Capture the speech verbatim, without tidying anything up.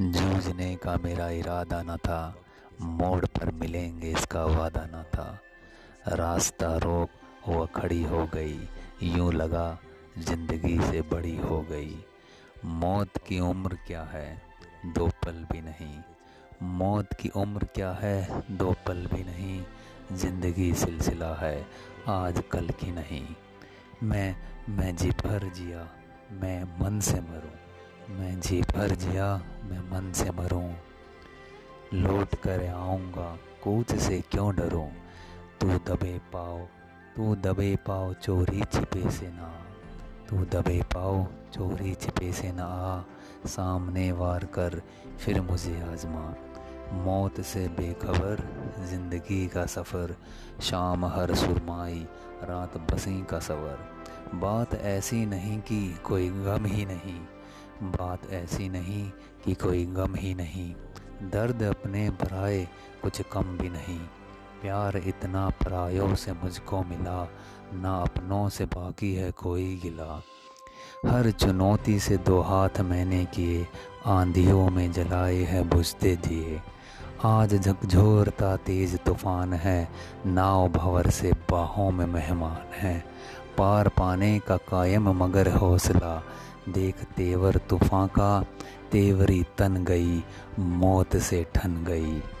जूझने का मेरा इरादा न था, मोड़ पर मिलेंगे इसका वादा न था। रास्ता रोक वह खड़ी हो गई, यूं लगा जिंदगी से बड़ी हो गई। मौत की उम्र क्या है, दो पल भी नहीं। मौत की उम्र क्या है, दो पल भी नहीं। ज़िंदगी सिलसिला है, आज कल की नहीं। मैं मैं जी भर जिया, मैं मन से मरूँ। मैं जी भर जिया, मैं मन से मरूं। लौट कर आऊँगा, कूच से क्यों डरूं। तू दबे पाओ तू दबे पाओ चोरी छिपे से ना तू दबे पाओ चोरी छिपे से ना आ। सामने वार कर फिर मुझे आजमा। मौत से बेखबर ज़िंदगी का सफ़र, शाम हर सुरमाई रात बसी का सवर। बात ऐसी नहीं कि कोई गम ही नहीं, बात ऐसी नहीं कि कोई गम ही नहीं। दर्द अपने भराए कुछ कम भी नहीं। प्यार इतना परायों से मुझको मिला, ना अपनों से बाकी है कोई गिला। हर चुनौती से दो हाथ मैंने किए, आंधियों में जलाए हैं बुझते दिए। आज झकझोरता तेज तूफान है, नाव भंवर से बाहों में मेहमान है। पार पाने का कायम मगर हौसला, देख तेवर तूफां का तेवरी तन गई, मौत से ठन गई।